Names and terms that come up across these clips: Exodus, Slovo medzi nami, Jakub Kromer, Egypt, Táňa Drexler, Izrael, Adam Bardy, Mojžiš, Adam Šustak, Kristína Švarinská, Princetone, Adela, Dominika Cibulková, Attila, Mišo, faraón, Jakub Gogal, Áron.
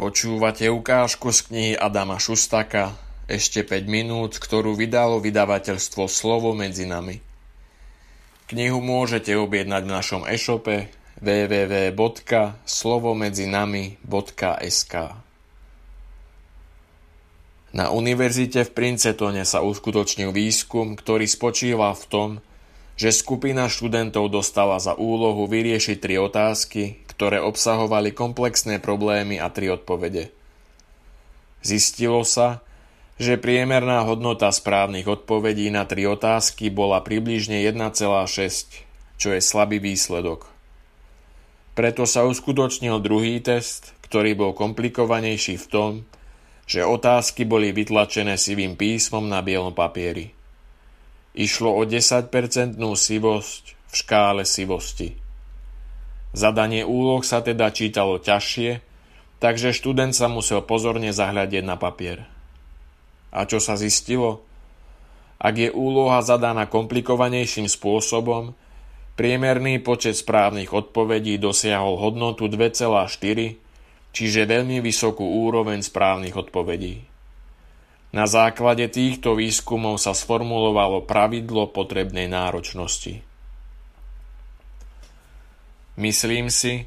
Počúvate ukážku z knihy Adama Šustaka Ešte 5 minút, ktorú vydalo vydavateľstvo Slovo medzi nami. Knihu môžete objednať v našom e-shope www.slovomedzinami.sk. Na univerzite v Princetone sa uskutočnil výskum, ktorý spočíva v tom, že skupina študentov dostala za úlohu vyriešiť 3 otázky, ktoré obsahovali komplexné problémy a 3 odpovede. Zistilo sa, že priemerná hodnota správnych odpovedí na 3 otázky bola približne 1,6, čo je slabý výsledok. Preto sa uskutočnil druhý test, ktorý bol komplikovanejší v tom, že otázky boli vytlačené sivým písmom na bielom papieri. Išlo o 10% sivosť v škále sivosti. Zadanie úloh sa teda čítalo ťažšie, takže študent sa musel pozorne zahľadieť na papier. A čo sa zistilo? Ak je úloha zadaná komplikovanejším spôsobom, priemerný počet správnych odpovedí dosiahol hodnotu 2,4, čiže veľmi vysokú úroveň správnych odpovedí. Na základe týchto výskumov sa sformulovalo pravidlo potrebnej náročnosti. Myslím si,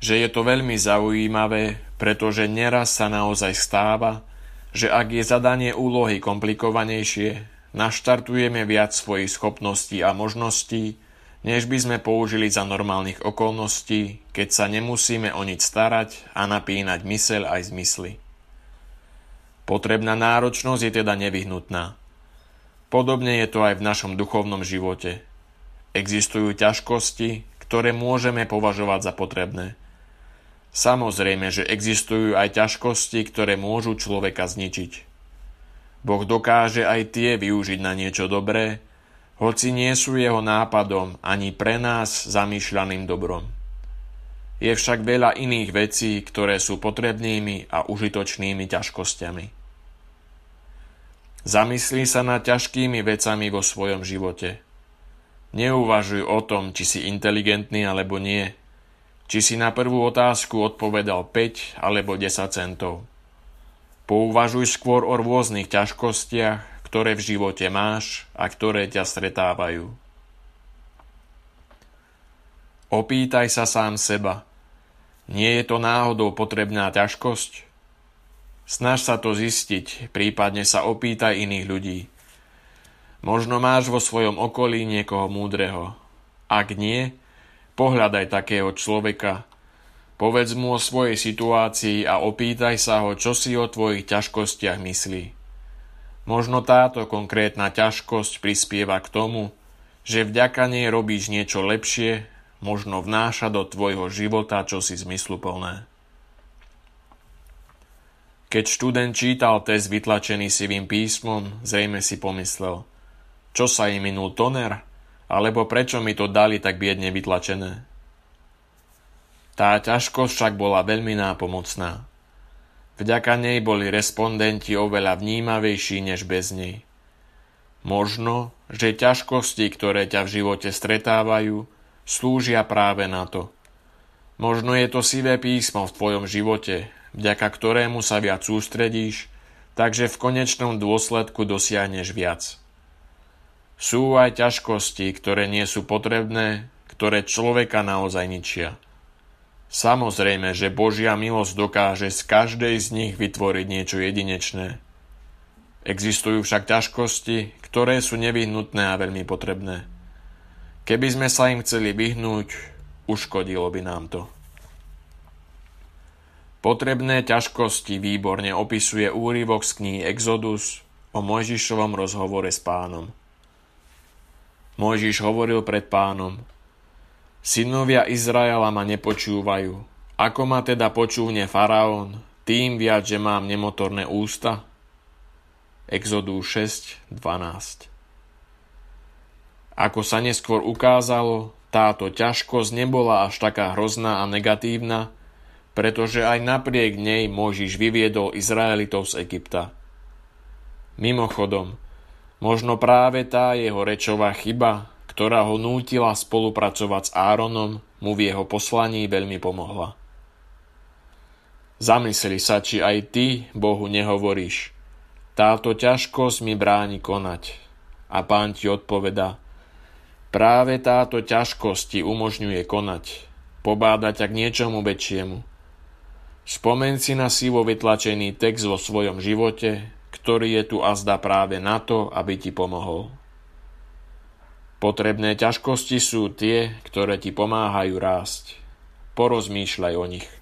že je to veľmi zaujímavé, pretože neraz sa naozaj stáva, že ak je zadanie úlohy komplikovanejšie, naštartujeme viac svojich schopností a možností, než by sme použili za normálnych okolností, keď sa nemusíme o nič starať a napínať myseľ aj zmysly. Potrebná náročnosť je teda nevyhnutná. Podobne je to aj v našom duchovnom živote. Existujú ťažkosti, ktoré môžeme považovať za potrebné. Samozrejme, že existujú aj ťažkosti, ktoré môžu človeka zničiť. Boh dokáže aj tie využiť na niečo dobré, hoci nie sú jeho nápadom ani pre nás zamýšľaným dobrom. Je však veľa iných vecí, ktoré sú potrebnými a užitočnými ťažkosťami. Zamysli sa nad ťažkými vecami vo svojom živote. Neuvažuj o tom, či si inteligentný alebo nie, či si na prvú otázku odpovedal 5 alebo 10 centov. Pouvažuj skôr o rôznych ťažkostiach, ktoré v živote máš a ktoré ťa stretávajú. Opýtaj sa sám seba. Nie je to náhodou potrebná ťažkosť? Snaž sa to zistiť, prípadne sa opýtaj iných ľudí. Možno máš vo svojom okolí niekoho múdreho. Ak nie, pohľadaj takého človeka. Povedz mu o svojej situácii a opýtaj sa ho, čo si o tvojich ťažkostiach myslí. Možno táto konkrétna ťažkosť prispieva k tomu, že vďaka nej robíš niečo lepšie, možno vnáša do tvojho života čosi zmysluplné. Keď študent čítal test vytlačený sivým písmom, zrejme si pomyslel: čo sa im minul toner? Alebo prečo mi to dali tak biedne vytlačené? Tá ťažkosť však bola veľmi nápomocná. Vďaka nej boli respondenti oveľa vnímavejší než bez nej. Možno, že ťažkosti, ktoré ťa v živote stretávajú, slúžia práve na to. Možno je to sivé písmo v tvojom živote, vďaka ktorému sa viac sústredíš, takže v konečnom dôsledku dosiahneš viac. Sú aj ťažkosti, ktoré nie sú potrebné, ktoré človeka naozaj ničia. Samozrejme, že Božia milosť dokáže z každej z nich vytvoriť niečo jedinečné. Existujú však ťažkosti, ktoré sú nevyhnutné a veľmi potrebné. Keby sme sa im chceli vyhnúť, uškodilo by nám to. Potrebné ťažkosti výborne opisuje úryvok z knihy Exodus o Mojžišovom rozhovore s Pánom. Mojžiš hovoril pred Pánom: synovia Izraela ma nepočúvajú. Ako ma teda počúvne faraón, tým viac, že mám nemotorné ústa? Exodus 6.12. Ako sa neskôr ukázalo, táto ťažkosť nebola až taká hrozná a negatívna, pretože aj napriek nej Mojžiš vyviedol Izraelitov z Egypta. Mimochodom, možno práve tá jeho rečová chyba, ktorá ho nútila spolupracovať s Áronom, mu v jeho poslaní veľmi pomohla. Zamysli sa, či aj ty Bohu nehovoríš. Táto ťažkosť mi bráni konať. A Pán ti odpovedá, práve táto ťažkosť ti umožňuje konať, pobáda ťa k niečomu väčšiemu. Spomen si na sivo vytlačený text vo svojom živote, ktorý je tu azda práve na to, aby ti pomohol. Potrebné ťažkosti sú tie, ktoré ti pomáhajú rásť. Porozmýšľaj o nich.